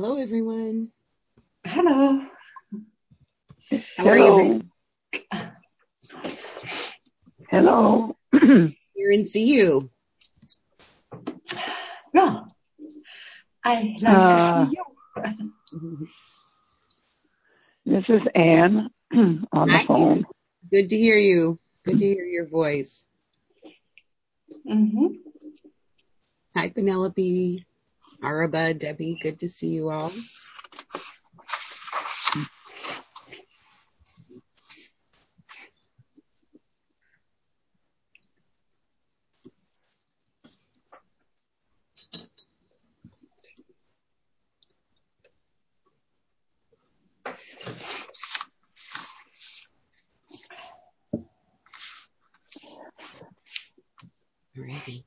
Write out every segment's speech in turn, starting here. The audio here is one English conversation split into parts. Hello, everyone. Hello. How are you? Hello. Here and see you. Yeah. I like to see you. This is Anne on the phone. Good to hear you. Good to hear your voice. Mm-hmm. Hi, Penelope, Araba, Debbie. Good to see you all. Alrighty.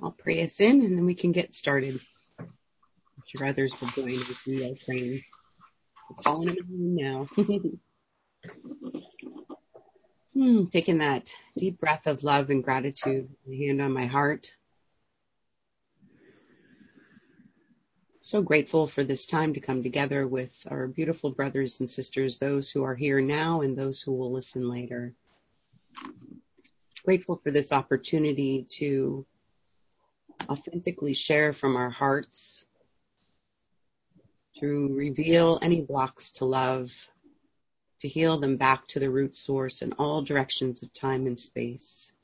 I'll pray us in and then we can get started. I'm sure others will join us in their praying. We're calling them now. Taking that deep breath of love and gratitude, my hand on my heart. So grateful for this time to come together with our beautiful brothers and sisters, those who are here now and those who will listen later. Grateful for this opportunity to authentically share from our hearts, to reveal any blocks to love, to heal them back to the root source in all directions of time and space.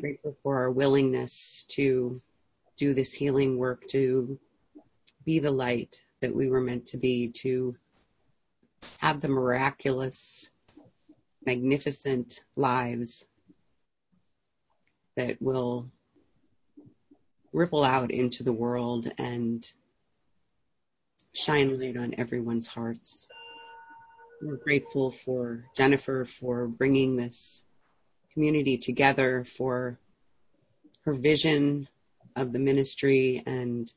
Grateful for our willingness to do this healing work, to be the light that we were meant to be, to have the miraculous, magnificent lives that will ripple out into the world and shine light on everyone's hearts. We're grateful for Jennifer for bringing this community together, for her vision of the ministry, and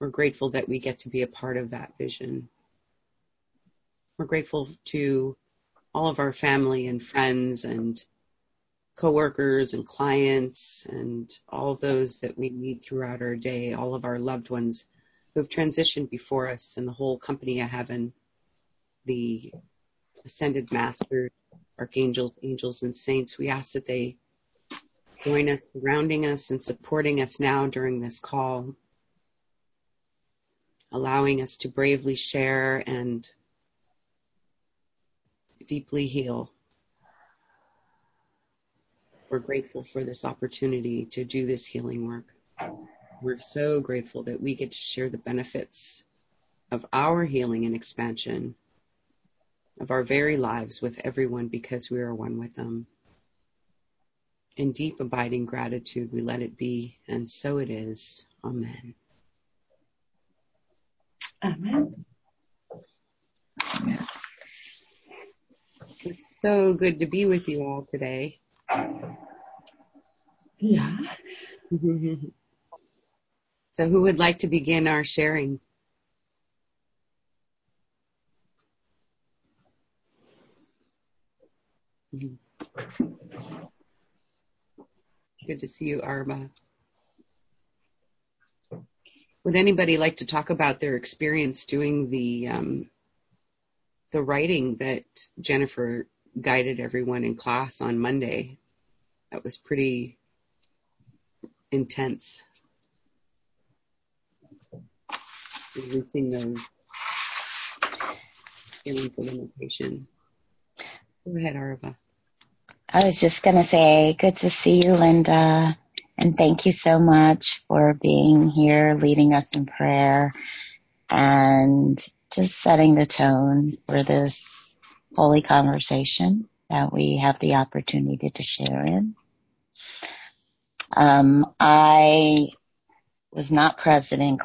we're grateful that we get to be a part of that vision. We're grateful to all of our family and friends and coworkers and clients and all of those that we meet throughout our day, all of our loved ones who have transitioned before us, and the whole company of heaven, the ascended masters, archangels, angels, and saints. We ask that they join us, surrounding us and supporting us now during this call, allowing us to bravely share and deeply heal. We're grateful for this opportunity to do this healing work. We're so grateful that we get to share the benefits of our healing and expansion of our very lives with everyone, because we are one with them. In deep abiding gratitude, we let it be, and so it is. Amen. Amen. It's so good to be with you all today. Yeah. So who would like to begin our sharing? Good to see you, Arba. Would anybody like to talk about their experience doing the writing that Jennifer guided everyone in class on Monday? That was pretty intense. Releasing those feelings of limitation. Go ahead, Arba. I was just going to say, good to see you, Linda, and thank you so much for being here, leading us in prayer, and just setting the tone for this holy conversation that we have the opportunity to share in. I was not present in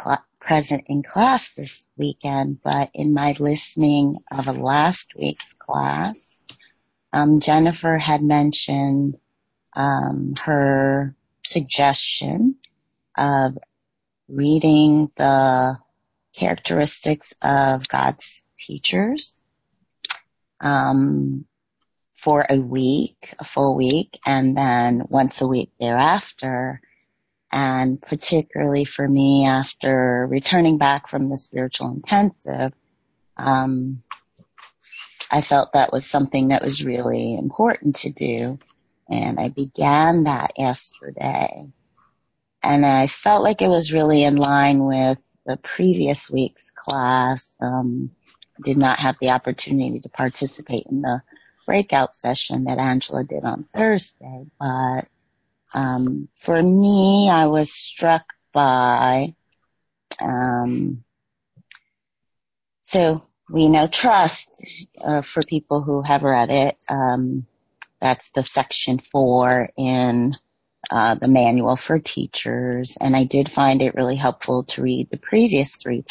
class this weekend, but in my listening of last week's class, Jennifer had mentioned her suggestion of reading the characteristics of God's teachers for a full week, and then once a week thereafter, And particularly for me, after returning back from the spiritual intensive, I felt that was something that was really important to do. And I began that yesterday. And I felt like it was really in line with the previous week's class. Did not have the opportunity to participate in the breakout session that Angela did on Thursday. But for me, I was struck by, so we know trust, for people who have read it. That's the section 4 in the manual for teachers. And I did find it really helpful to read the previous 3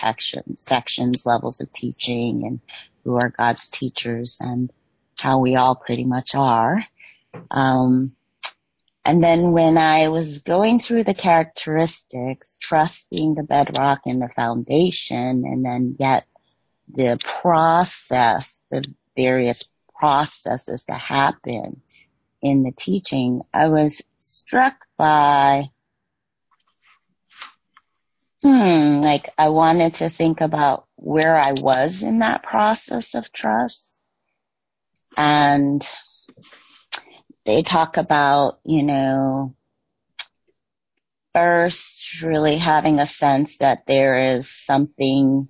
sections, levels of teaching and who are God's teachers and how we all pretty much are. And then when I was going through the characteristics, trust being the bedrock and the foundation, and then yet the process, the various processes that happen in the teaching, I was struck by, like I wanted to think about where I was in that process of trust. And they talk about, you know, first really having a sense that there is something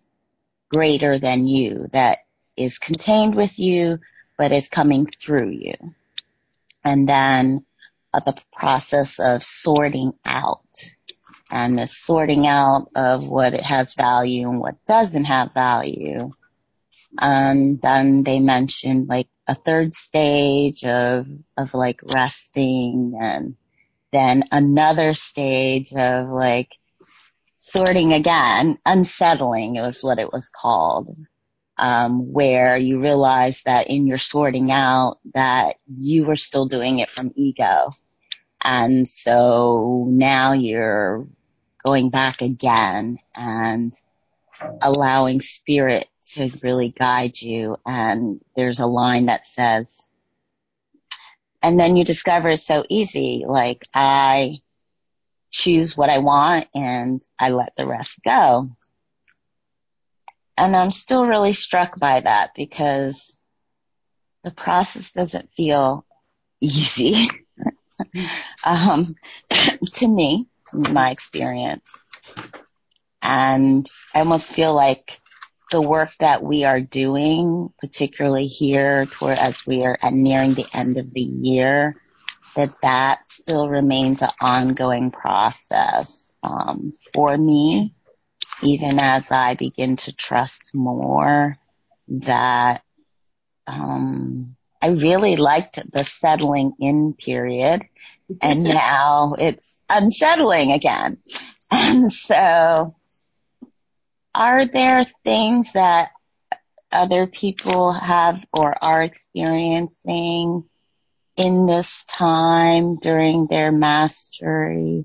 greater than you that is contained with you, but is coming through you. And then the process of sorting out, and the sorting out of what has value and what doesn't have value. And then they mentioned like a third stage of like resting, and then another stage of like sorting again, unsettling is what it was called, where you realize that in your sorting out that you were still doing it from ego. And so now you're going back again and allowing spirit to really guide you. And there's a line that says, and then you discover it's so easy, like I choose what I want and I let the rest go. And I'm still really struck by that because the process doesn't feel easy to me, in my experience. And I almost feel like the work that we are doing, particularly here toward as we are nearing the end of the year, that still remains an ongoing process for me, even as I begin to trust more that I really liked the settling in period, and now it's unsettling again. And so are there things that other people have or are experiencing in this time during their mastery,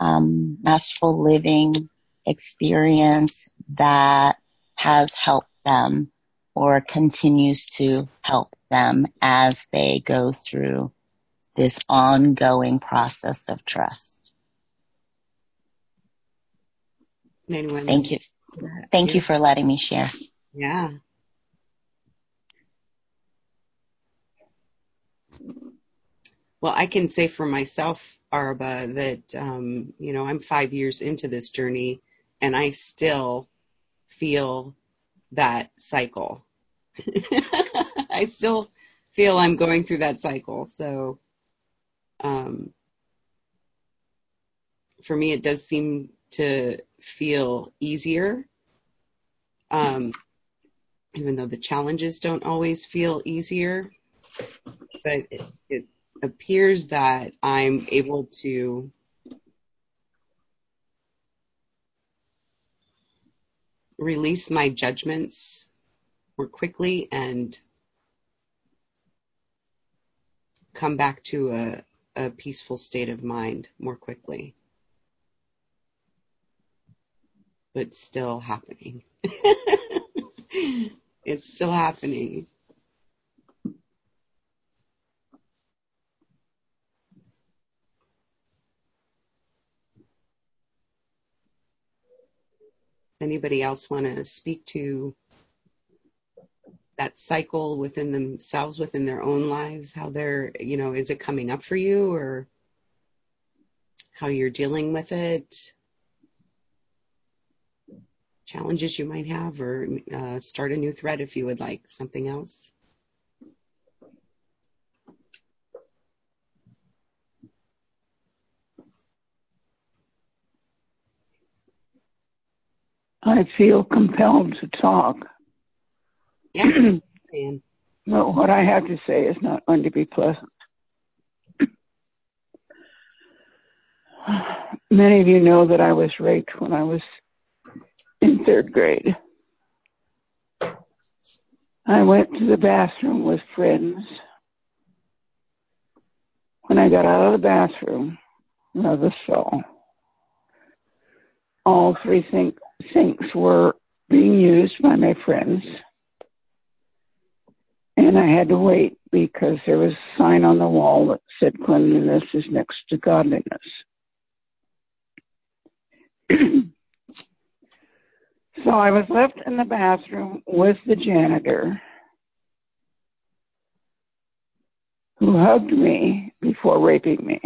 masterful living experience that has helped them or continues to help them as they go through this ongoing process of trust? Anyone? Thank you. Thank you for letting me share. Yeah. Well, I can say for myself, Arba, that, you know, I'm 5 years into this journey and I still feel that cycle. I still feel I'm going through that cycle. So, for me, it does seem to feel easier, even though the challenges don't always feel easier, but it appears that I'm able to release my judgments more quickly and come back to a peaceful state of mind more quickly. But still happening. It's still happening. Anybody else want to speak to that cycle within themselves, within their own lives, how they're, you know, is it coming up for you or how you're dealing with it, challenges you might have, or start a new thread if you would like, something else? I feel compelled to talk. Yes. Well, what I have to say is not going to be pleasant. Many of you know that I was raped when I was in third grade. I went to the bathroom with friends. When I got out of the bathroom, another fell. All three sinks were being used by my friends. And I had to wait because there was a sign on the wall that said cleanliness is next to godliness. So I was left in the bathroom with the janitor, who hugged me before raping me.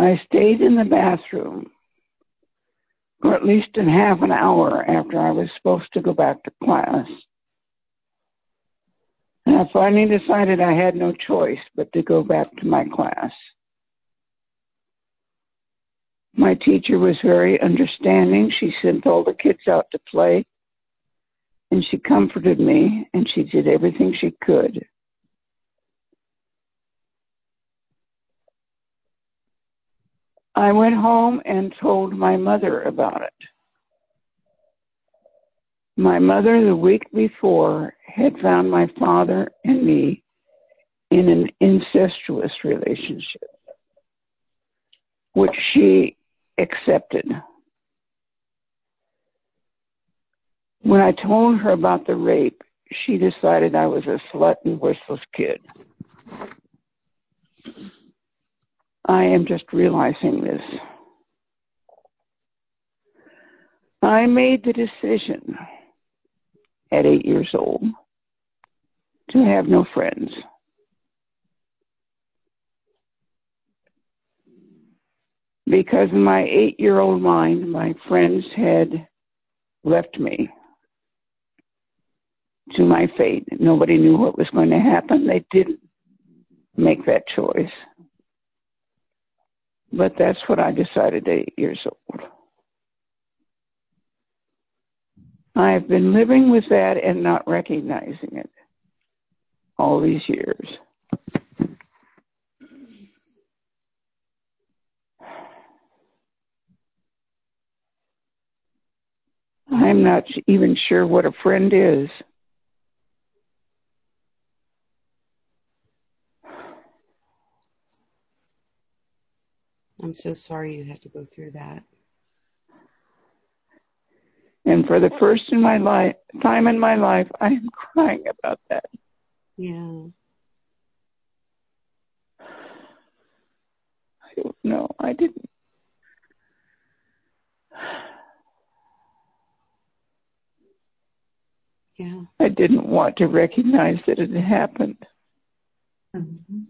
I stayed in the bathroom for at least a half an hour after I was supposed to go back to class. And I finally decided I had no choice but to go back to my class. My teacher was very understanding. She sent all the kids out to play, and she comforted me, and she did everything she could. I went home and told my mother about it. My mother, the week before, had found my father and me in an incestuous relationship, which she accepted. When I told her about the rape, she decided I was a slut and worthless kid. I am just realizing this. I made the decision at 8 years old to have no friends. Because in my 8-year-old mind, my friends had left me to my fate. Nobody knew what was going to happen. They didn't make that choice. But that's what I decided at 8 years old. I've been living with that and not recognizing it all these years. I'm not even sure what a friend is. I'm so sorry you had to go through that. And for the first time in my life, I am crying about that. Yeah. I don't know. I didn't. Yeah. I didn't want to recognize that it had happened. Mm-hmm.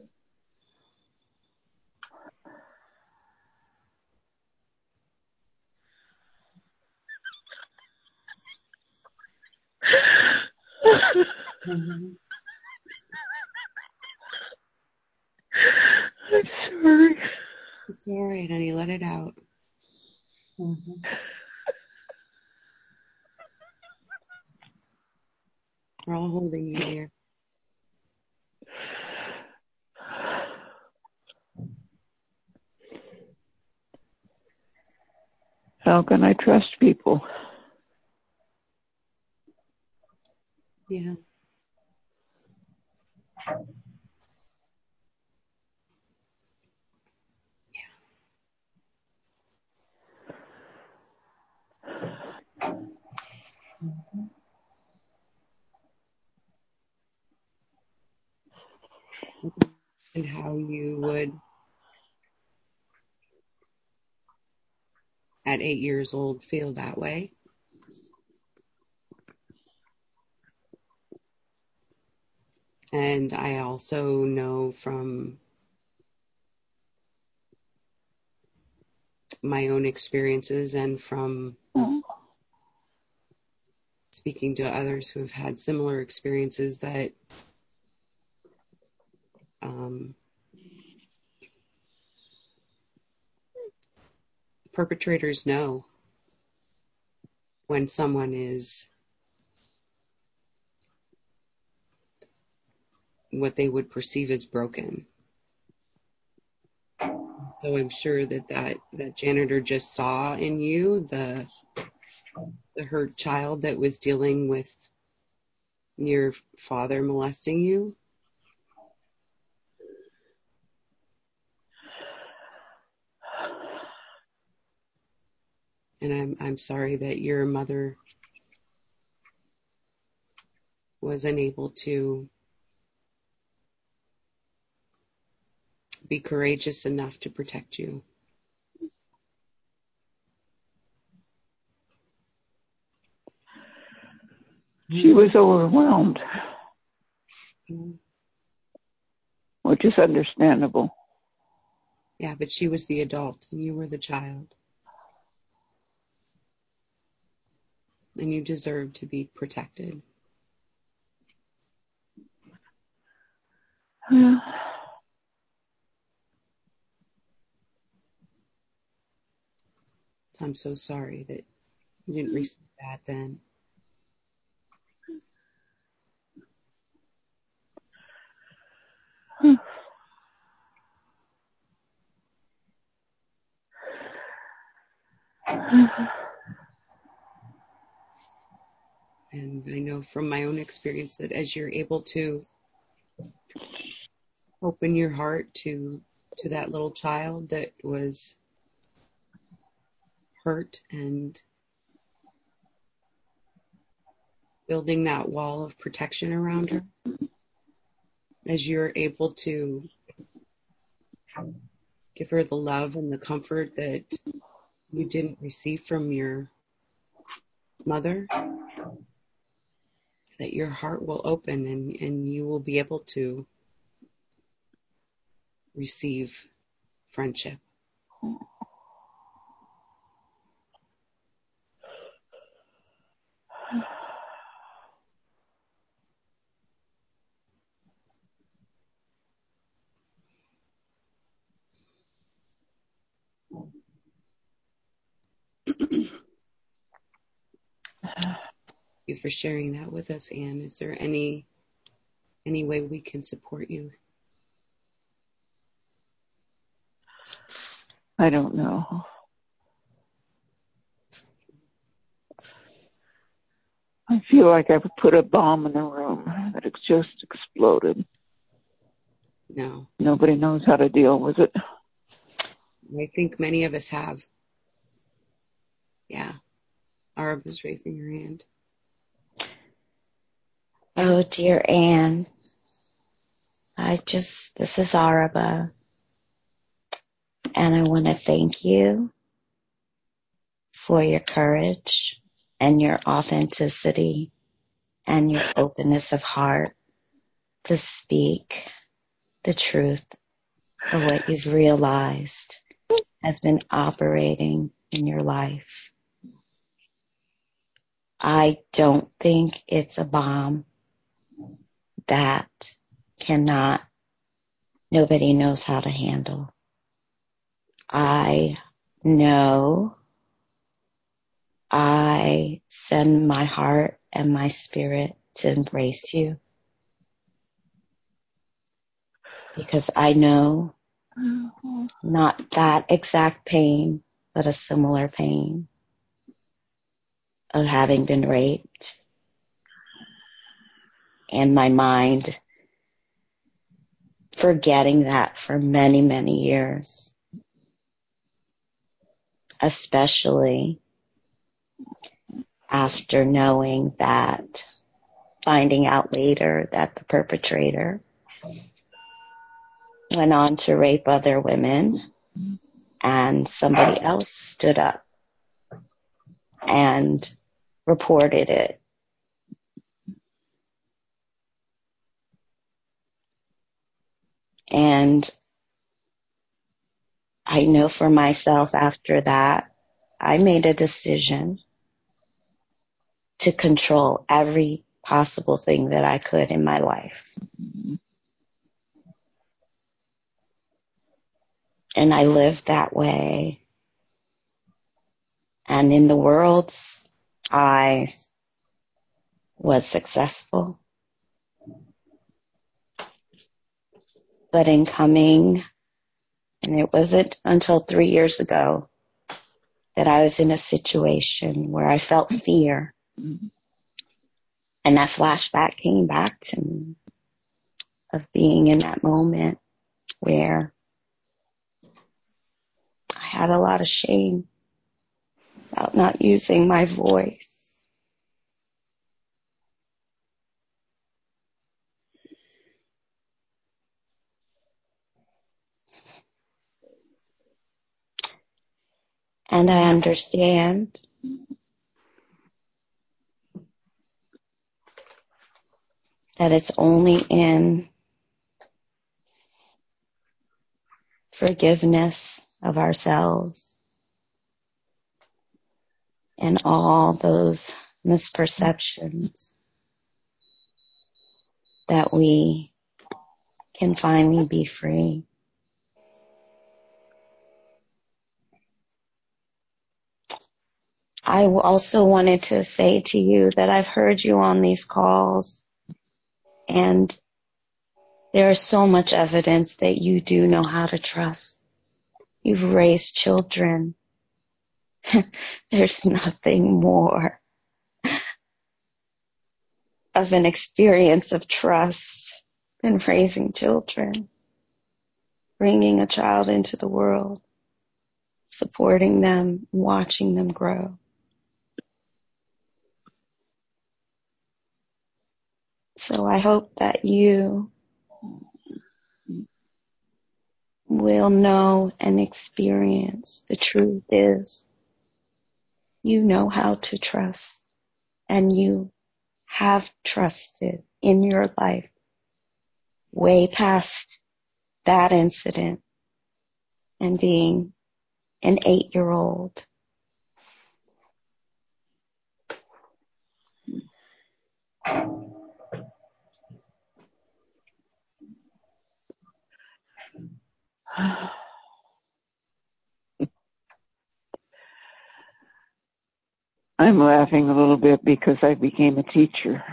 Mm-hmm. I'm sorry. It's all right, honey. Let it out. Mm-hmm. We're all holding you here. How can I trust people? Yeah. Yeah. Mm-hmm. And how you would at 8 years old feel that way? And I also know from my own experiences and from speaking to others who have had similar experiences that perpetrators know when someone is what they would perceive as broken. So I'm sure that janitor just saw in you the hurt child that was dealing with your father molesting you. And I'm sorry that your mother was unable to be courageous enough to protect you. She was overwhelmed, which is understandable. Yeah, but she was the adult and you were the child. And you deserve to be protected. Yeah. I'm so sorry that you didn't receive that then. And I know from my own experience that as you're able to open your heart to that little child that was hurt and building that wall of protection around her, as you're able to give her the love and the comfort that you didn't receive from your mother, that your heart will open and you will be able to receive friendship. Thank you for sharing that with us, Anne. Is there any way we can support you? I don't know. I feel like I've put a bomb in the room that it's just exploded. No. Nobody knows how to deal with it. I think many of us have. Yeah. Arab is raising her hand. Oh, dear Anne, this is Araba, and I want to thank you for your courage and your authenticity and your openness of heart to speak the truth of what you've realized has been operating in your life. I don't think it's a bomb that nobody knows how to handle. I know I send my heart and my spirit to embrace you, because I know not that exact pain, but a similar pain of having been raped. And my mind forgetting that for many, many years, especially after knowing that, finding out later that the perpetrator went on to rape other women and somebody else stood up and reported it. And I know for myself after that, I made a decision to control every possible thing that I could in my life. And I lived that way. And in the world's eyes, was successful. But in coming, and it wasn't until 3 years ago that I was in a situation where I felt fear. And that flashback came back to me of being in that moment where I had a lot of shame about not using my voice. And I understand that it's only in forgiveness of ourselves and all those misperceptions that we can finally be free. I also wanted to say to you that I've heard you on these calls, and there is so much evidence that you do know how to trust. You've raised children. There's nothing more of an experience of trust than raising children, bringing a child into the world, supporting them, watching them grow. So I hope that you will know and experience the truth is you know how to trust, and you have trusted in your life way past that incident and being an 8-year-old. I'm laughing a little bit because I became a teacher.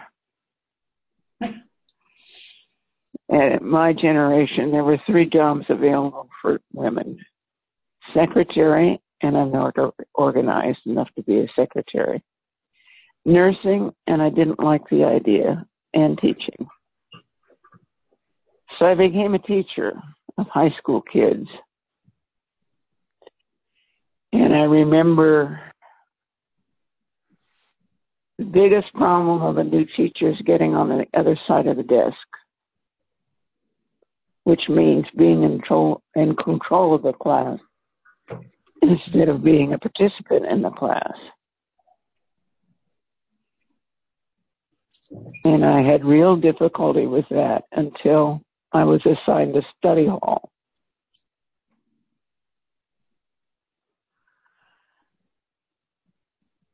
And at my generation, there were 3 jobs available for women. Secretary, and I'm not organized enough to be a secretary. Nursing, and I didn't like the idea, and teaching. So I became a teacher of high school kids. And I remember the biggest problem of a new teacher is getting on the other side of the desk, which means being in control of the class instead of being a participant in the class. And I had real difficulty with that until I was assigned a study hall.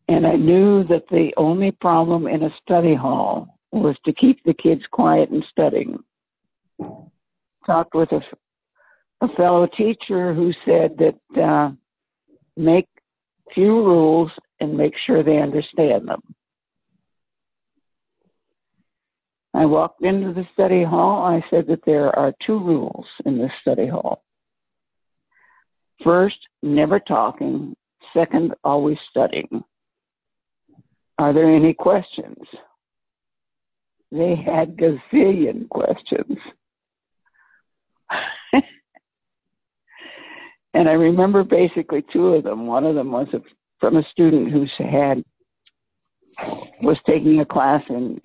And I knew that the only problem in a study hall was to keep the kids quiet and studying. Talked with a fellow teacher who said that make few rules and make sure they understand them. I walked into the study hall. I said that there are 2 rules in this study hall. First, never talking. Second, always studying. Are there any questions? They had gazillion questions. And I remember basically 2 of them. One of them was from a student who was taking a class in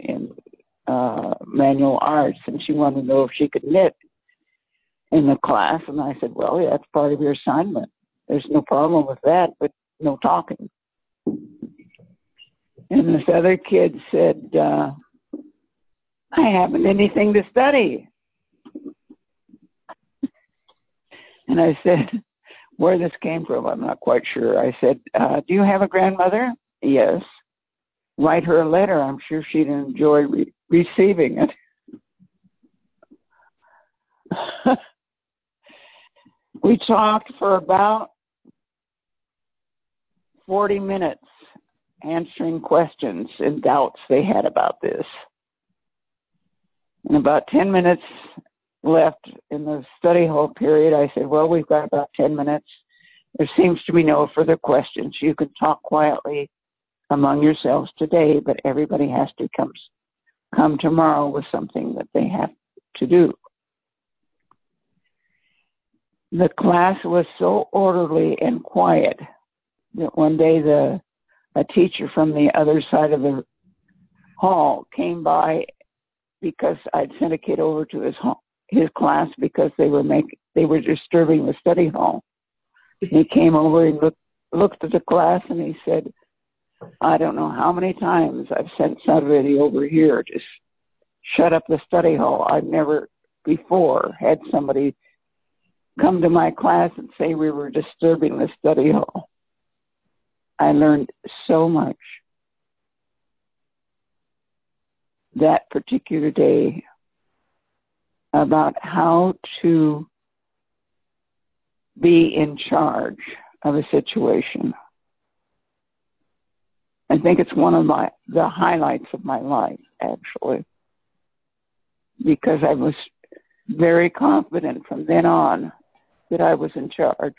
manual arts, and she wanted to know if she could knit in the class. And I said, well, yeah, that's part of your assignment. There's no problem with that, but no talking. And this other kid said, I haven't anything to study. And I said, where this came from, I'm not quite sure. I said, do you have a grandmother? Yes. Write her a letter. I'm sure she'd enjoy receiving it. We talked for about 40 minutes answering questions and doubts they had about this. And about 10 minutes left in the study hall period, I said, well, we've got about 10 minutes. There seems to be no further questions. You can talk quietly among yourselves today, but everybody has to come tomorrow with something that they have to do. The class was so orderly and quiet that one day a teacher from the other side of the hall came by because I'd sent a kid over to his class because they were disturbing the study hall. He came over and looked at the class and he said, I don't know how many times I've sent somebody over here to shut up the study hall. I've never before had somebody come to my class and say we were disturbing the study hall. I learned so much that particular day about how to be in charge of a situation. I think it's one of the highlights of my life, actually, because I was very confident from then on that I was in charge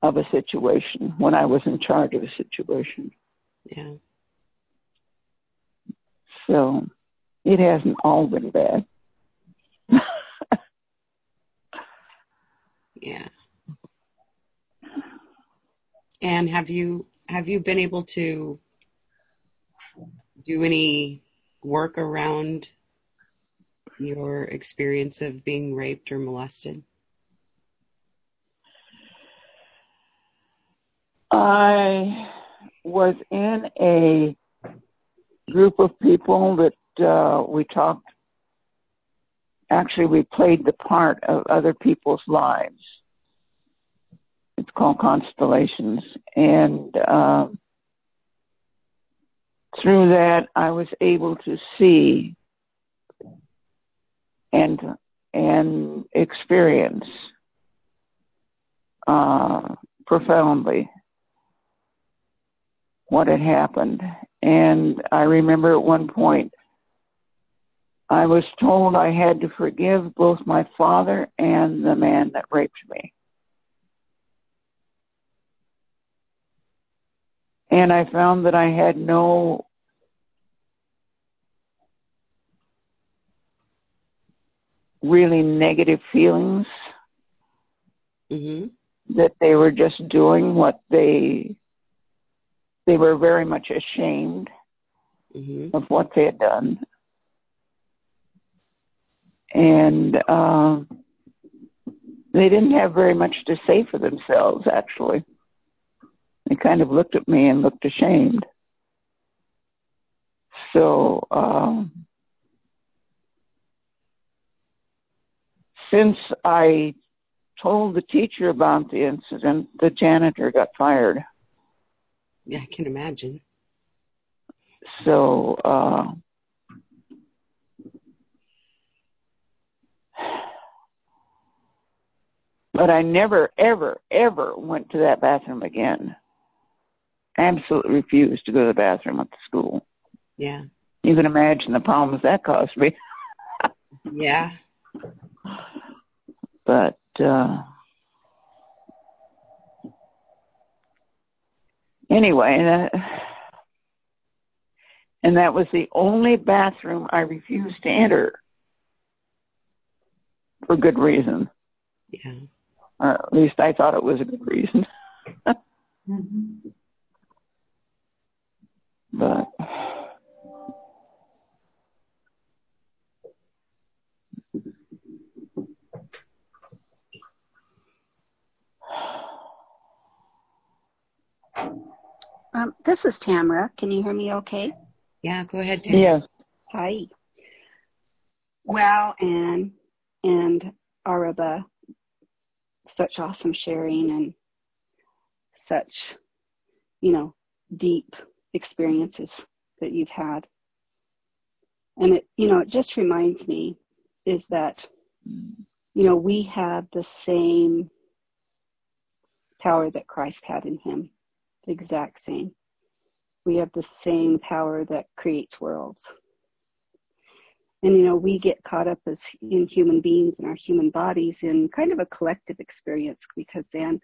of a situation when I was in charge of a situation. Yeah. So it hasn't all been bad. Yeah. And have you been able to do any work around your experience of being raped or molested? I was in a group of people that we talked. Actually, we played the part of other people's lives. It's called Constellations. And through that, I was able to see and experience profoundly what had happened. And I remember at one point I was told I had to forgive both my father and the man that raped me. And I found that I had no really negative feelings, mm-hmm. that they were just doing what they were very much ashamed, mm-hmm. of what they had done. And they didn't have very much to say for themselves, actually. They kind of looked at me and looked ashamed. So since I told the teacher about the incident, the janitor got fired. Yeah, I can imagine. So, but I never, ever, ever went to that bathroom again. Absolutely refused to go to the bathroom at the school. Yeah. You can imagine the problems that caused me. Yeah. But, anyway, and that was the only bathroom I refused to enter for good reason. Yeah. Or at least I thought it was a good reason. Mm-hmm. But This is Tamara. Can you hear me okay? Yeah, go ahead, Tamara. Yeah. Hi. Wow, Anne and Araba, such awesome sharing and such, deep experiences that you've had. And it just reminds me is that, we have the same power that Christ had in him, the exact same. We have the same power that creates worlds. And, we get caught up as in human beings and our human bodies in kind of a collective experience because then,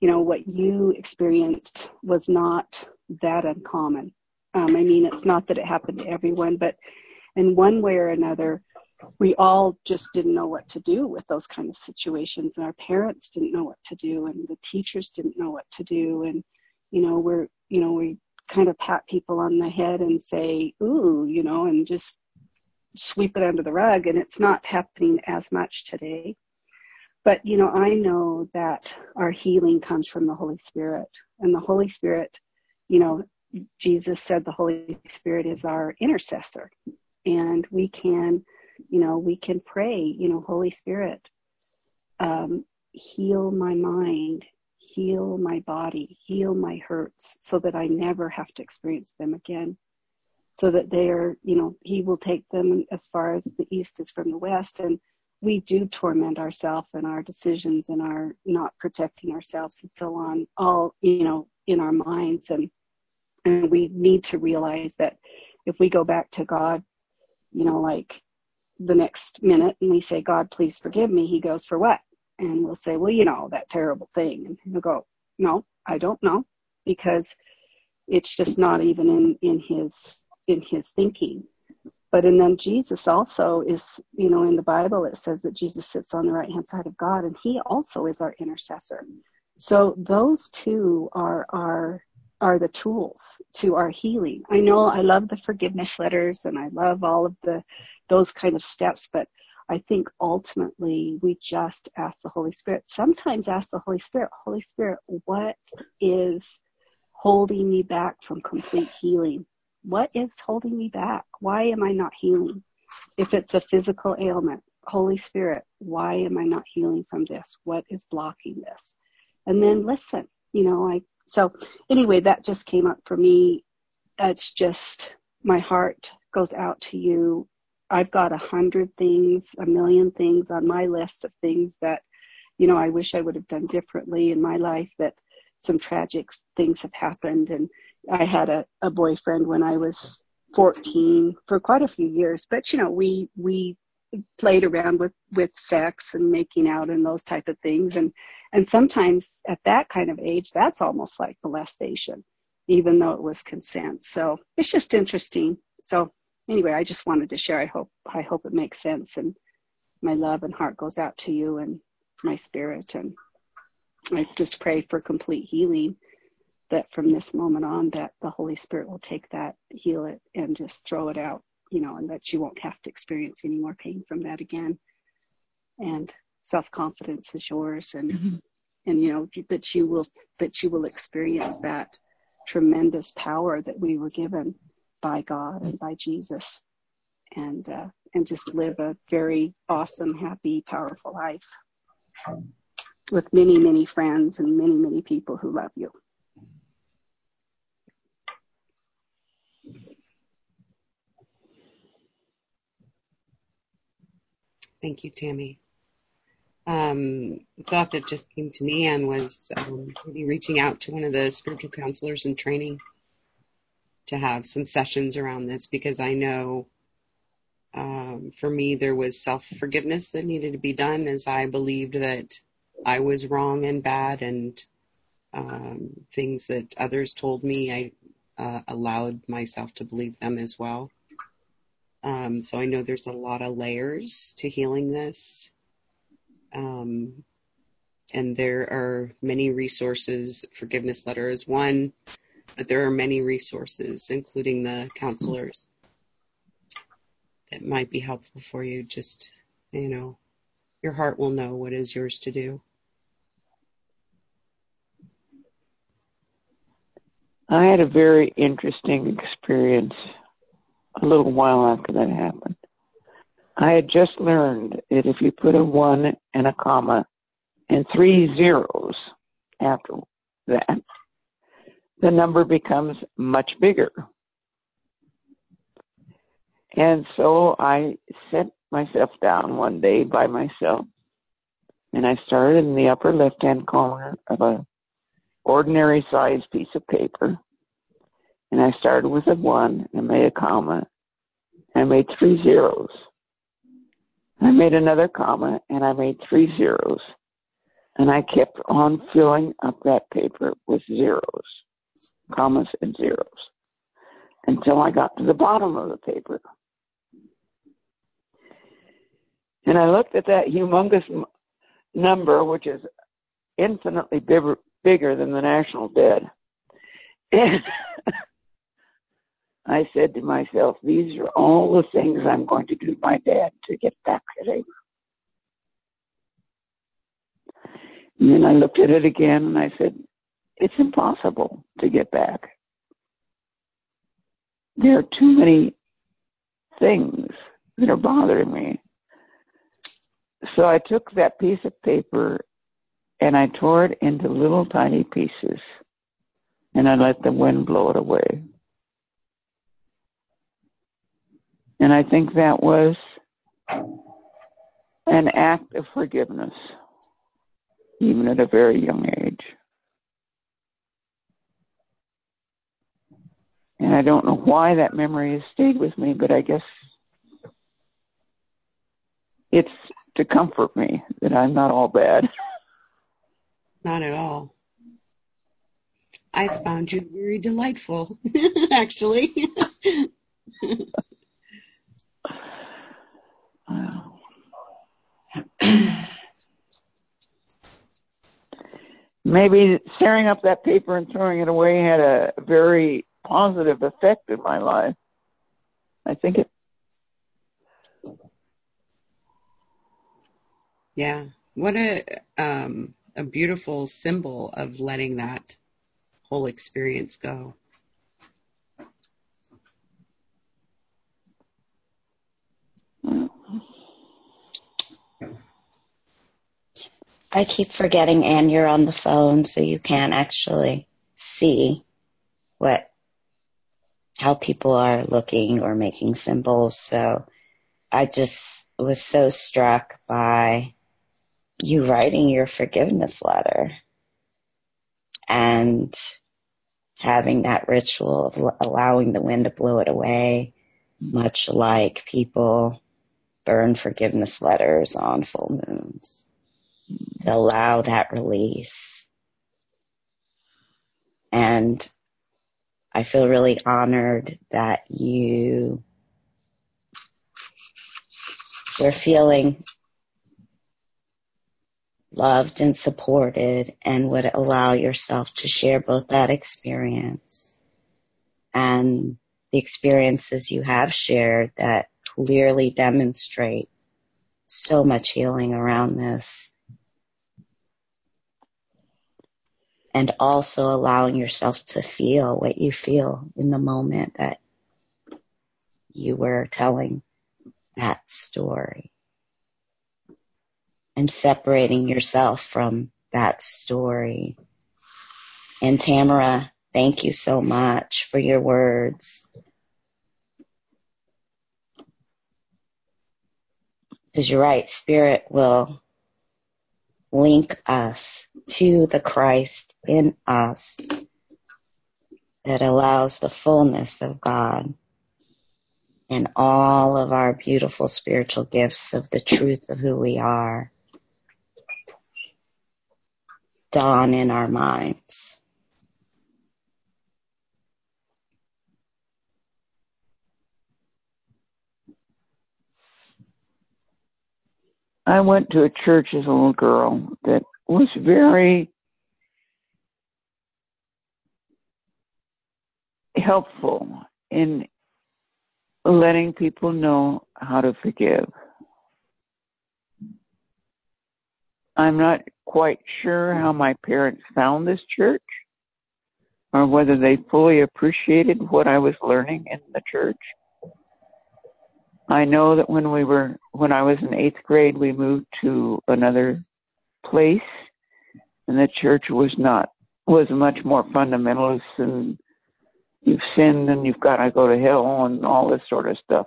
what you experienced was not that uncommon. It's not that it happened to everyone, but in one way or another, we all just didn't know what to do with those kind of situations. And our parents didn't know what to do. And the teachers didn't know what to do. And, we kind of pat people on the head and say, ooh, and just sweep it under the rug. And it's not happening as much today. But, I know that our healing comes from the Holy Spirit. And the Holy Spirit, Jesus said the Holy Spirit is our intercessor. And we can pray, Holy Spirit, heal my mind, heal my body, heal my hurts so that I never have to experience them again. So that they are, he will take them as far as the east is from the west. And we do torment ourselves and our decisions and our not protecting ourselves and so on, all, in our minds. And we need to realize that if we go back to God, like the next minute and we say, God, please forgive me. He goes, for what? And we'll say, well, that terrible thing. And he'll go, no, I don't know, because it's just not even in his thinking. But in them, Jesus also is, in the Bible, it says that Jesus sits on the right hand side of God, and he also is our intercessor. So those two are the tools to our healing. I know I love the forgiveness letters and I love all of those kind of steps, but I think ultimately we just ask the Holy Spirit, Holy Spirit, what is holding me back from complete healing? What is holding me back? Why am I not healing? If it's a physical ailment, Holy Spirit, why am I not healing from this? What is blocking this? And then listen, so anyway, that just came up for me. That's just, my heart goes out to you. I've got 100 things, 1,000,000 things on my list of things that, I wish I would have done differently in my life, that some tragic things have happened. And I had a boyfriend when I was 14 for quite a few years, but we played around with sex and making out and those type of things. And sometimes at that kind of age, that's almost like molestation, even though it was consent. So it's just interesting. So anyway, I just wanted to share. I hope it makes sense. And my love and heart goes out to you and my spirit. And I just pray for complete healing, that from this moment on that the Holy Spirit will take that, heal it, and just throw it out, and that you won't have to experience any more pain from that again. And self-confidence is yours, and mm-hmm. and that you will experience that tremendous power that we were given by God and by Jesus, and just live a very awesome, happy, powerful life with many, many friends and many, many people who love you. Thank you, Tammy. The thought that just came to me, Anne, was maybe reaching out to one of the spiritual counselors in training to have some sessions around this, because I know for me there was self-forgiveness that needed to be done, as I believed that I was wrong and bad, and things that others told me, I allowed myself to believe them as well. So I know there's a lot of layers to healing this. And there are many resources. Forgiveness letter is one, but there are many resources, including the counselors, that might be helpful for you. Just, your heart will know what is yours to do. I had a very interesting experience a little while after that happened. I had just learned that if you put a 1 and a comma and 3 zeros after that, the number becomes much bigger. And so I set myself down one day by myself, and I started in the upper left-hand corner of an ordinary-sized piece of paper, and I started with a 1 and made a comma, and I made 3 zeros. I made another comma, and I made 3 zeros, and I kept on filling up that paper with zeros, commas and zeros, until I got to the bottom of the paper. And I looked at that humongous number, which is infinitely bigger than the national debt. And I said to myself, these are all the things I'm going to do to my dad to get back at him. And then I looked at it again and I said, it's impossible to get back. There are too many things that are bothering me. So I took that piece of paper and I tore it into little tiny pieces and I let the wind blow it away. And I think that was an act of forgiveness, even at a very young age. And I don't know why that memory has stayed with me, but I guess it's to comfort me that I'm not all bad. Not at all. I found you very delightful, actually. Wow. Maybe tearing up that paper and throwing it away had a very positive effect in my life. I think it. Yeah. What a beautiful symbol of letting that whole experience go. I keep forgetting, Anne, you're on the phone, so you can't actually see how people are looking or making symbols. So I just was so struck by you writing your forgiveness letter and having that ritual of allowing the wind to blow it away, much like people burn forgiveness letters on full moons. To allow that release. And I feel really honored that you were feeling loved and supported and would allow yourself to share both that experience and the experiences you have shared that clearly demonstrate so much healing around this. And also allowing yourself to feel what you feel in the moment that you were telling that story. And separating yourself from that story. And Tamara, thank you so much for your words. Because you're right, Spirit will link us to the Christ in us that allows the fullness of God and all of our beautiful spiritual gifts of the truth of who we are dawn in our minds. I went to a church as a little girl that was very helpful in letting people know how to forgive. I'm not quite sure how my parents found this church. or whether they fully appreciated what I was learning in the church. I know that when I was in 8th grade, we moved to another place, and the church was much more fundamentalist and you've sinned and you've got to go to hell and all this sort of stuff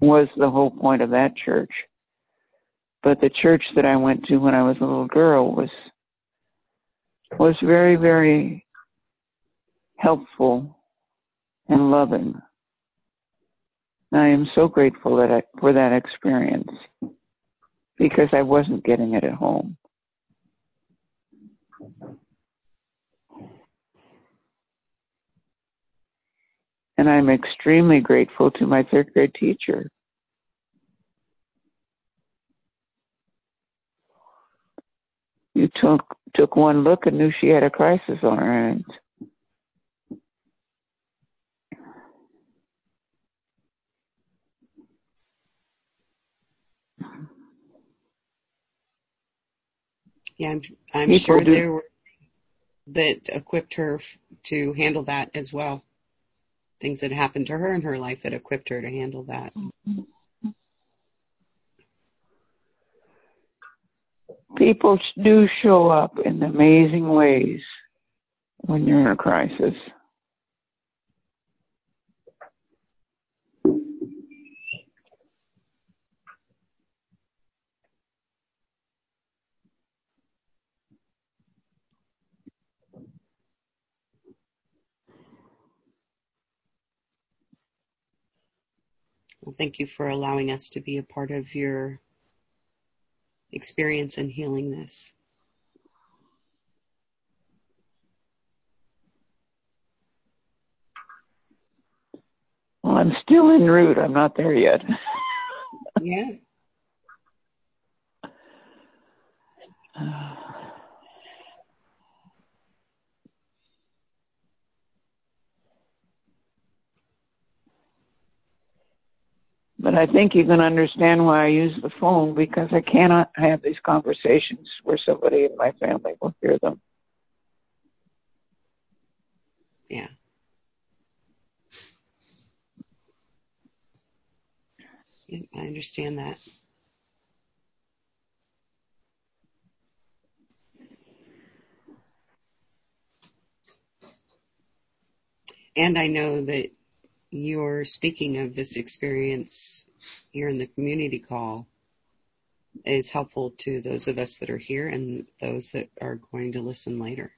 was the whole point of that church. But the church that I went to when I was a little girl was very, very helpful and loving. I am so grateful for that experience because I wasn't getting it at home. And I'm extremely grateful to my 3rd grade teacher. You took one look and knew she had a crisis on her hands. Yeah, I'm sure there were that equipped her to handle that as well. Things that happened to her in her life that equipped her to handle that. People do show up in amazing ways when you're in a crisis. Well, thank you for allowing us to be a part of your experience in healing this. Well, I'm still en route. I'm not there yet. Yeah. But I think you can understand why I use the phone, because I cannot have these conversations where somebody in my family will hear them. Yeah. I understand that. And I know that you're speaking of this experience here in the community call is helpful to those of us that are here and those that are going to listen later.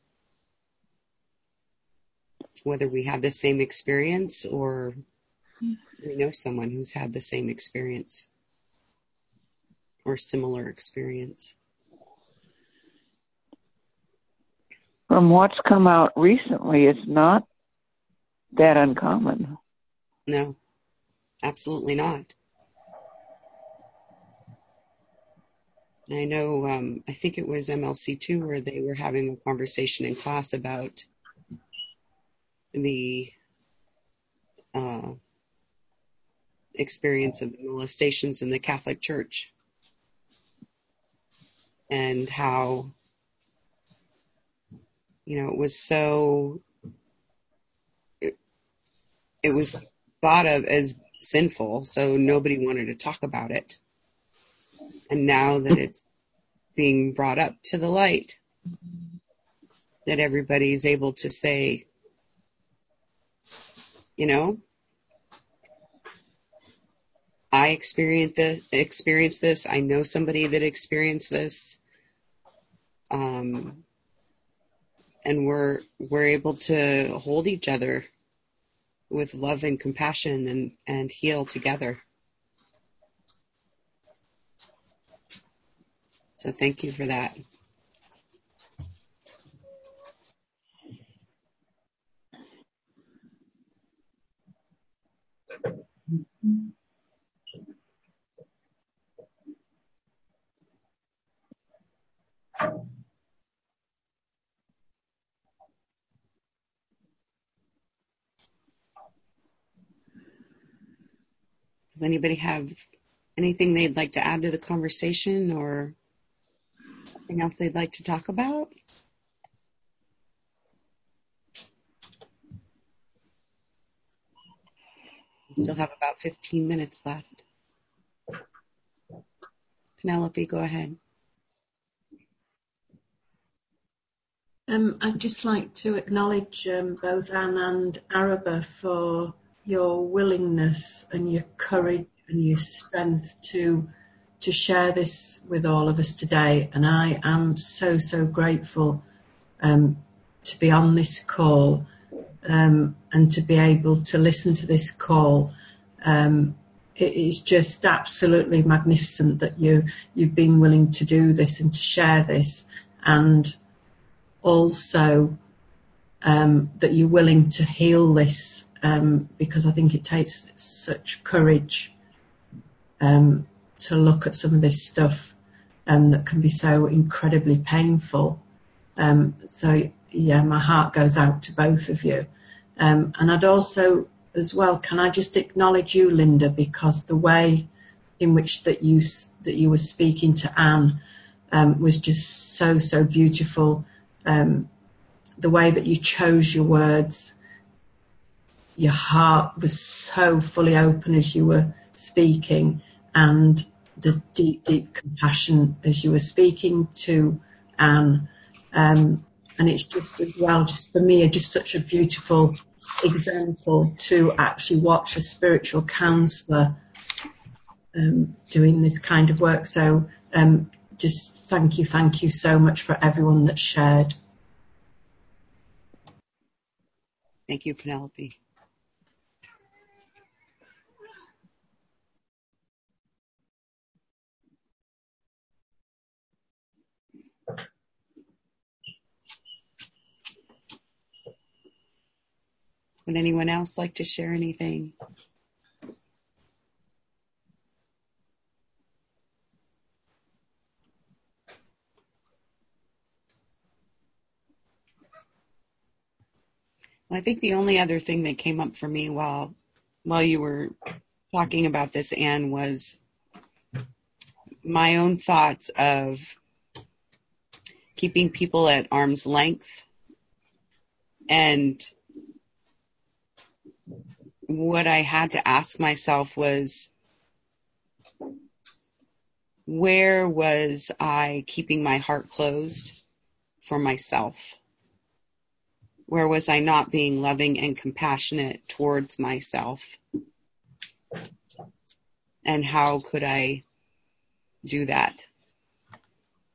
Whether we have the same experience or we know someone who's had the same experience or similar experience. From what's come out recently, it's not that uncommon. No, absolutely not. I know, I think it was MLC2 where they were having a conversation in class about the experience of molestations in the Catholic Church and how, you know, it was thought of as sinful, so nobody wanted to talk about it. And now that it's being brought up to the light, that everybody's able to say, you know, I experienced this, I know somebody that experienced this, and we're able to hold each other with love and compassion and heal together. So thank you for that. Mm-hmm. Does anybody have anything they'd like to add to the conversation or something else they'd like to talk about? Still have about 15 minutes left. Penelope, go ahead. I'd just like to acknowledge both Anne and Araba for your willingness and your courage and your strength to share this with all of us today. And I am so, so grateful to be on this call and to be able to listen to this call. It is just absolutely magnificent that you've been willing to do this and to share this, and also that you're willing to heal this, because I think it takes such courage to look at some of this stuff that can be so incredibly painful. So yeah, my heart goes out to both of you. And I'd also as well, can I just acknowledge you, Linda, because the way in which that you were speaking to Anne was just so, so beautiful. The way that you chose your words, your heart was so fully open as you were speaking, and the deep, deep compassion as you were speaking to Anne. And it's just as well, just for me, just such a beautiful example to actually watch a spiritual counsellor doing this kind of work. So just thank you so much for everyone that shared. Thank you, Penelope. Would anyone else like to share anything? Well, I think the only other thing that came up for me while you were talking about this, Anne, was my own thoughts of keeping people at arm's length, and what I had to ask myself was, where was I keeping my heart closed for myself? Where was I not being loving and compassionate towards myself? And how could I do that?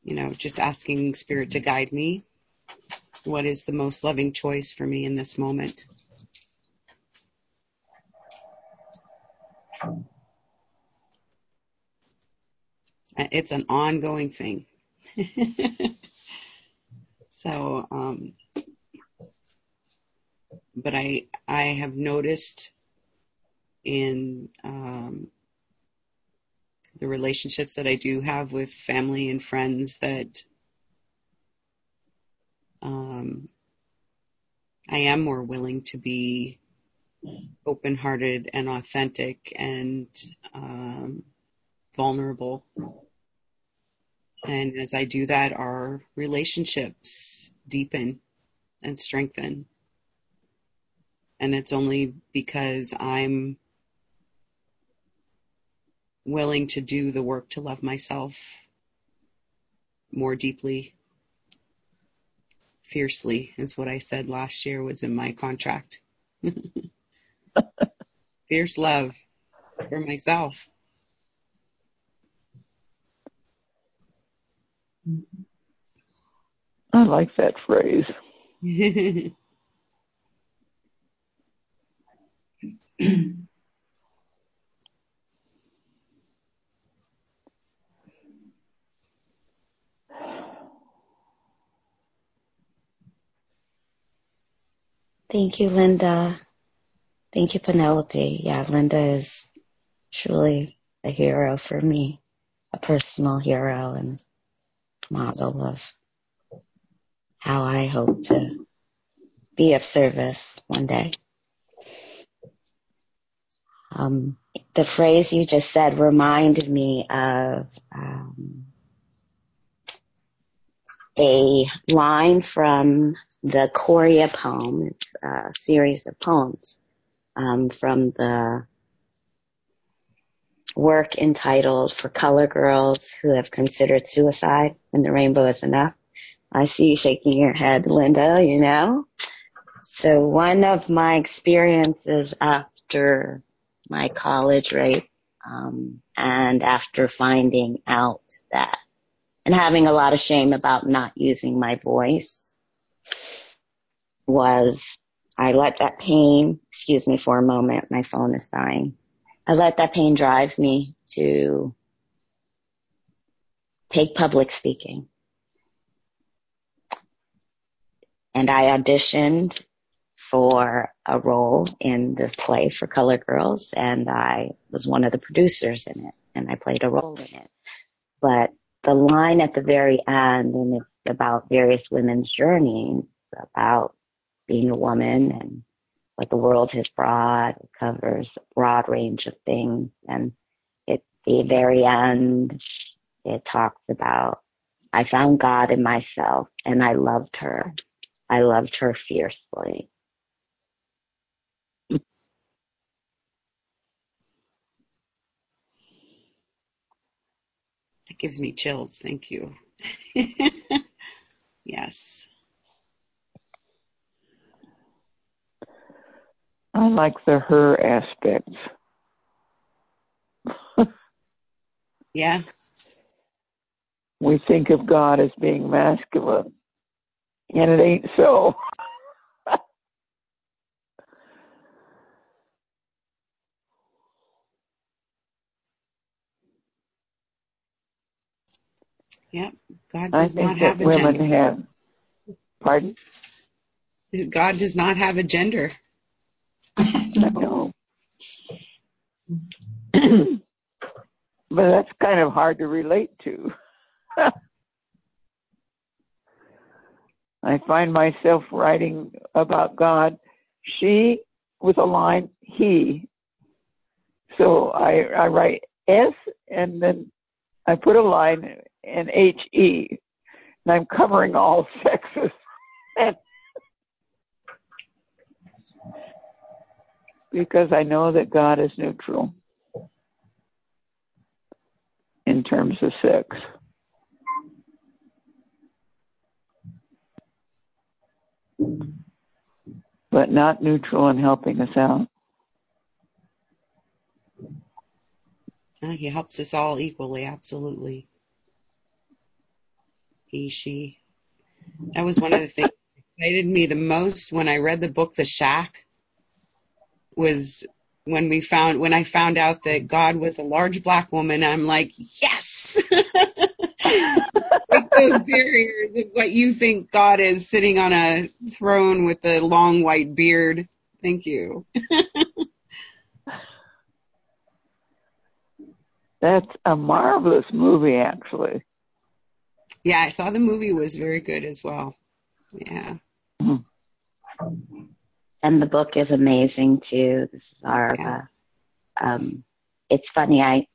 You know, just asking Spirit to guide me. What is the most loving choice for me in this moment? It's an ongoing thing. So, but I have noticed in the relationships that I do have with family and friends that I am more willing to be open-hearted and authentic and vulnerable. And as I do that, our relationships deepen and strengthen. And it's only because I'm willing to do the work to love myself more deeply, fiercely, is what I said last year was in my contract. Fierce love for myself. I like that phrase. Thank you, Linda. Thank you, Penelope. Yeah, Linda is truly a hero for me, a personal hero and model of how I hope to be of service one day. The phrase you just said reminded me of a line from the Korea poem. It's a series of poems. From the work entitled For Colored Girls Who Have Considered Suicide When the Rainbow Is Enuf. I see you shaking your head, Linda, you know. So one of my experiences after my college rape, and after finding out that and having a lot of shame about not using my voice was I let that pain, excuse me for a moment, my phone is dying. I let that pain drive me to take public speaking. And I auditioned for a role in the play For Colored Girls, and I was one of the producers in it, and I played a role in it. But the line at the very end, and it's about various women's journeys, about being a woman and what the world has brought. It covers a broad range of things. And at the very end, it talks about, I found God in myself and I loved her. I loved her fiercely. That gives me chills. Thank you. Yes. I like the her aspect. Yeah. We think of God as being masculine, and it ain't so. Yep. God does not have a gender. Women have. Pardon? God does not have a gender. No. But that's kind of hard to relate to. I find myself writing about God, she with a line, he. So I write S and then I put a line and H-E. And I'm covering all sexes. Because I know that God is neutral in terms of sex. But not neutral in helping us out. He helps us all equally, absolutely. He, she. That was one of the things that excited me the most when I read the book, The Shack, was when I found out that God was a large black woman. I'm like, yes! Break those barriers of what you think God is, sitting on a throne with a long white beard. Thank you. That's a marvelous movie, actually. Yeah, I saw the movie. Was very good as well. Yeah. Mm-hmm. And the book is amazing too. This is our. Yeah. It's funny. I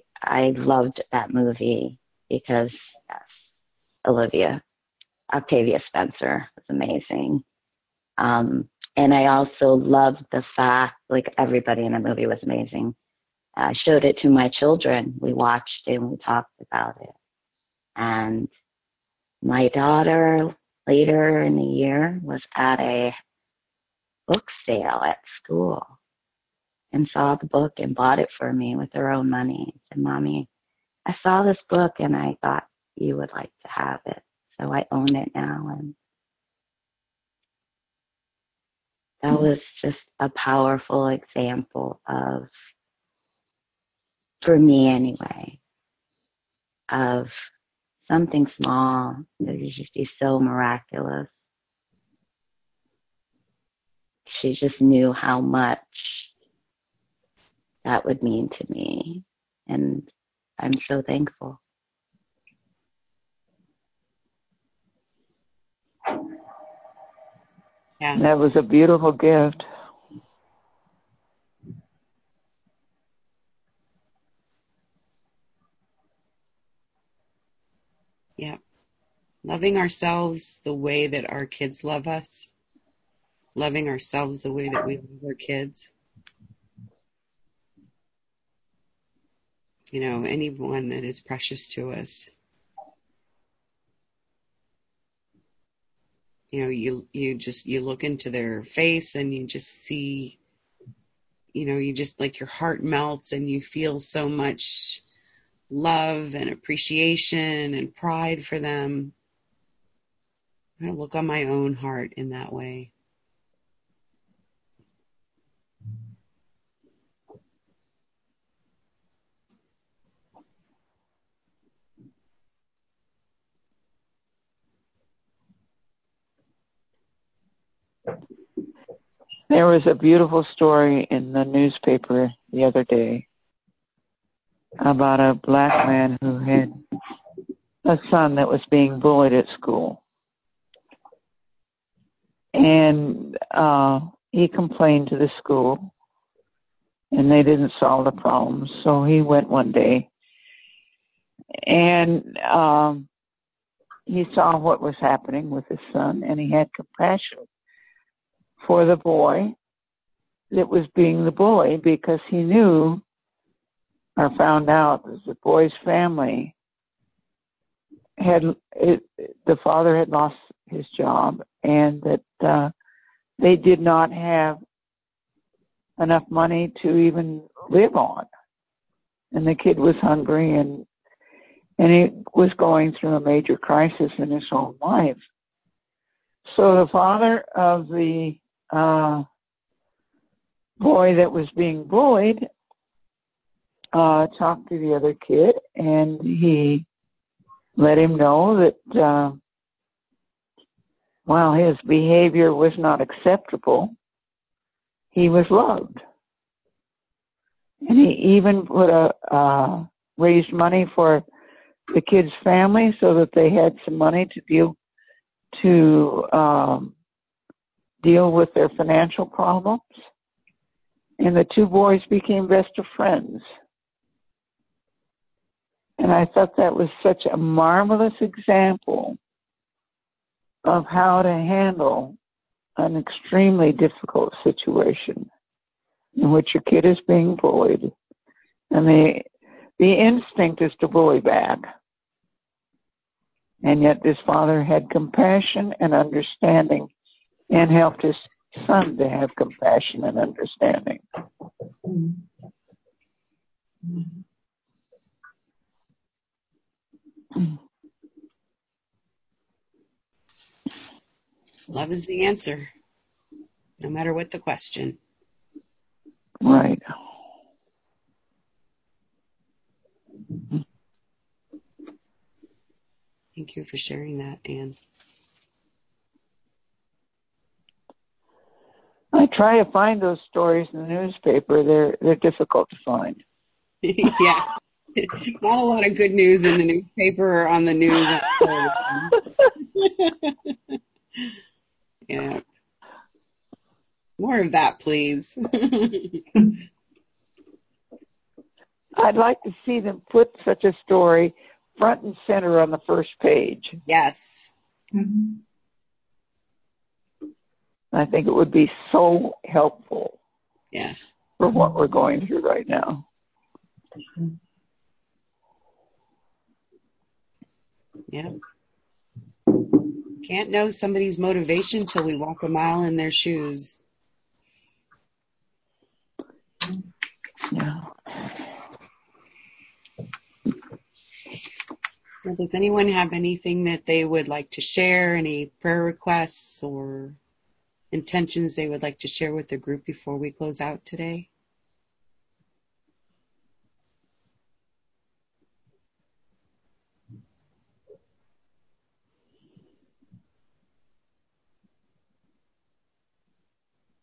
loved that movie because Octavia Spencer was amazing. And I also loved the fact, like, everybody in the movie was amazing. I showed it to my children. We watched it and we talked about it. And my daughter later in the year was at a book sale at school and saw the book and bought it for me with her own money. I said, Mommy, I saw this book and I thought you would like to have it. So I own it now. And that was just a powerful example of, for me anyway, of something small that you just be so miraculous. She just knew how much that would mean to me. And I'm so thankful. Yeah. That was a beautiful gift. Yeah. Loving ourselves the way that our kids love us. Loving ourselves the way that we love our kids. you know, anyone that is precious to us. You know, you look into their face and you just see, you know, you just, like, your heart melts and you feel so much love and appreciation and pride for them. I look on my own heart in that way. There was a beautiful story in the newspaper the other day about a black man who had a son that was being bullied at school. And he complained to the school, and they didn't solve the problem. So he went one day, and he saw what was happening with his son, and he had compassion for the boy that was being the bully, because he knew or found out that the boy's family the father had lost his job, and that they did not have enough money to even live on. And the kid was hungry, and he was going through a major crisis in his own life. So the father of the boy that was being bullied talked to the other kid, and he let him know that while his behavior was not acceptable, he was loved. And he even put raised money for the kid's family so that they had some money to deal with their financial problems. And the two boys became best of friends. And I thought that was such a marvelous example of how to handle an extremely difficult situation in which your kid is being bullied. And the instinct is to bully back. And yet this father had compassion and understanding, and helped his son to have compassion and understanding. Love is the answer, no matter what the question. Right. Thank you for sharing that, Anne. I try to find those stories in the newspaper. They're difficult to find. Yeah. Not a lot of good news in the newspaper or on the news. Yeah. More of that, please. I'd like to see them put such a story front and center on the first page. Yes. Mm-hmm. I think it would be so helpful. Yes. For what we're going through right now. Yeah. Can't know somebody's motivation till we walk a mile in their shoes. Yeah. Well, does anyone have anything that they would like to share? Any prayer requests or intentions they would like to share with the group before we close out today?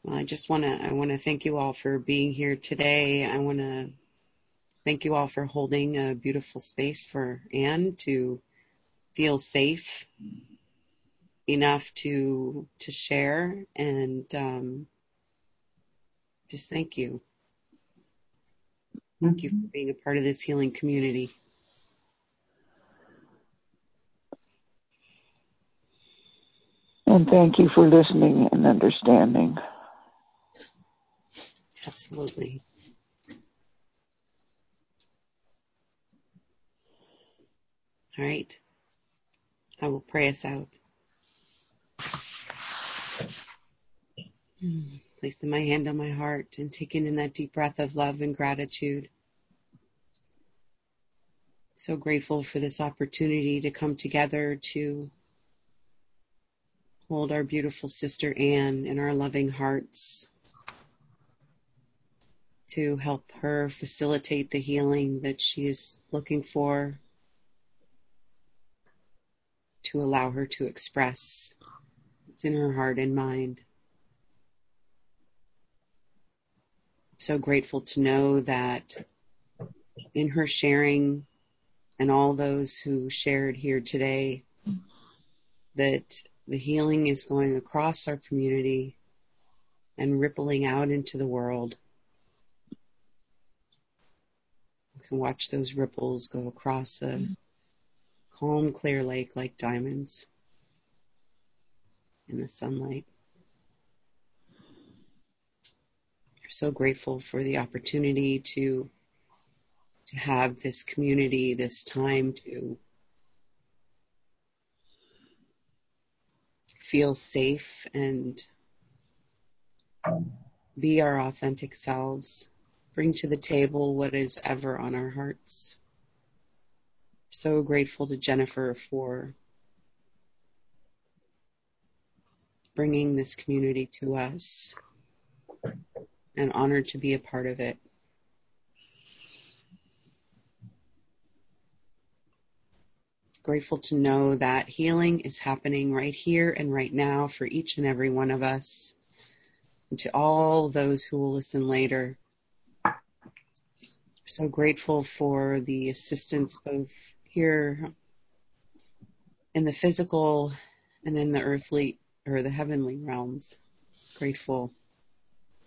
Well, I want to thank you all for being here today. I want to thank you all for holding a beautiful space for Anne to feel safe enough to share, and just thank you. Thank you for being a part of this healing community. And thank you for listening and understanding. Absolutely. All right. I will pray us out. Placing my hand on my heart and taking in that deep breath of love and gratitude. So grateful for this opportunity to come together to hold our beautiful sister Anne in our loving hearts, to help her facilitate the healing that she is looking for, to allow her to express what's in her heart and mind. So grateful to know that in her sharing and all those who shared here today, that the healing is going across our community and rippling out into the world. We can watch those ripples go across the calm, clear lake like diamonds in the sunlight. We're so grateful for the opportunity to have this community, this time to feel safe and be our authentic selves, bring to the table what is ever on our hearts. So grateful to Jennifer for bringing this community to us, and honored to be a part of it. Grateful to know that healing is happening right here and right now for each and every one of us, and to all those who will listen later. So grateful for the assistance both here in the physical and in the earthly or the heavenly realms. Grateful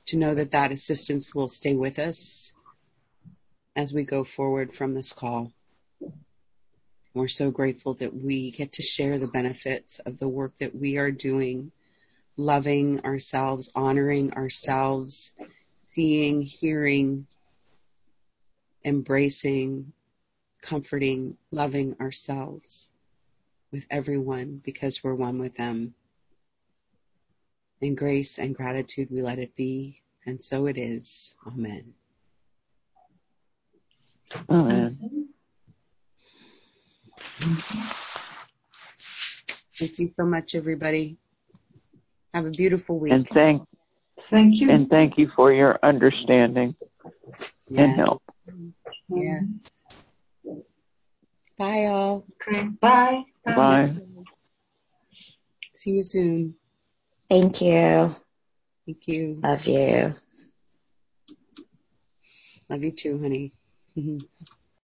to know that that assistance will stay with us as we go forward from this call. We're so grateful that we get to share the benefits of the work that we are doing, loving ourselves, honoring ourselves, seeing, hearing, embracing, comforting, loving ourselves with everyone because we're one with them. In grace and gratitude we let it be, and so it is. Amen. Amen. Thank you so much, everybody. Have a beautiful week. And thank you. And thank you for your understanding and help. Yes. Bye, all. Okay. Bye. Bye. See you soon. Thank you. Thank you. Love you. Love you too, honey.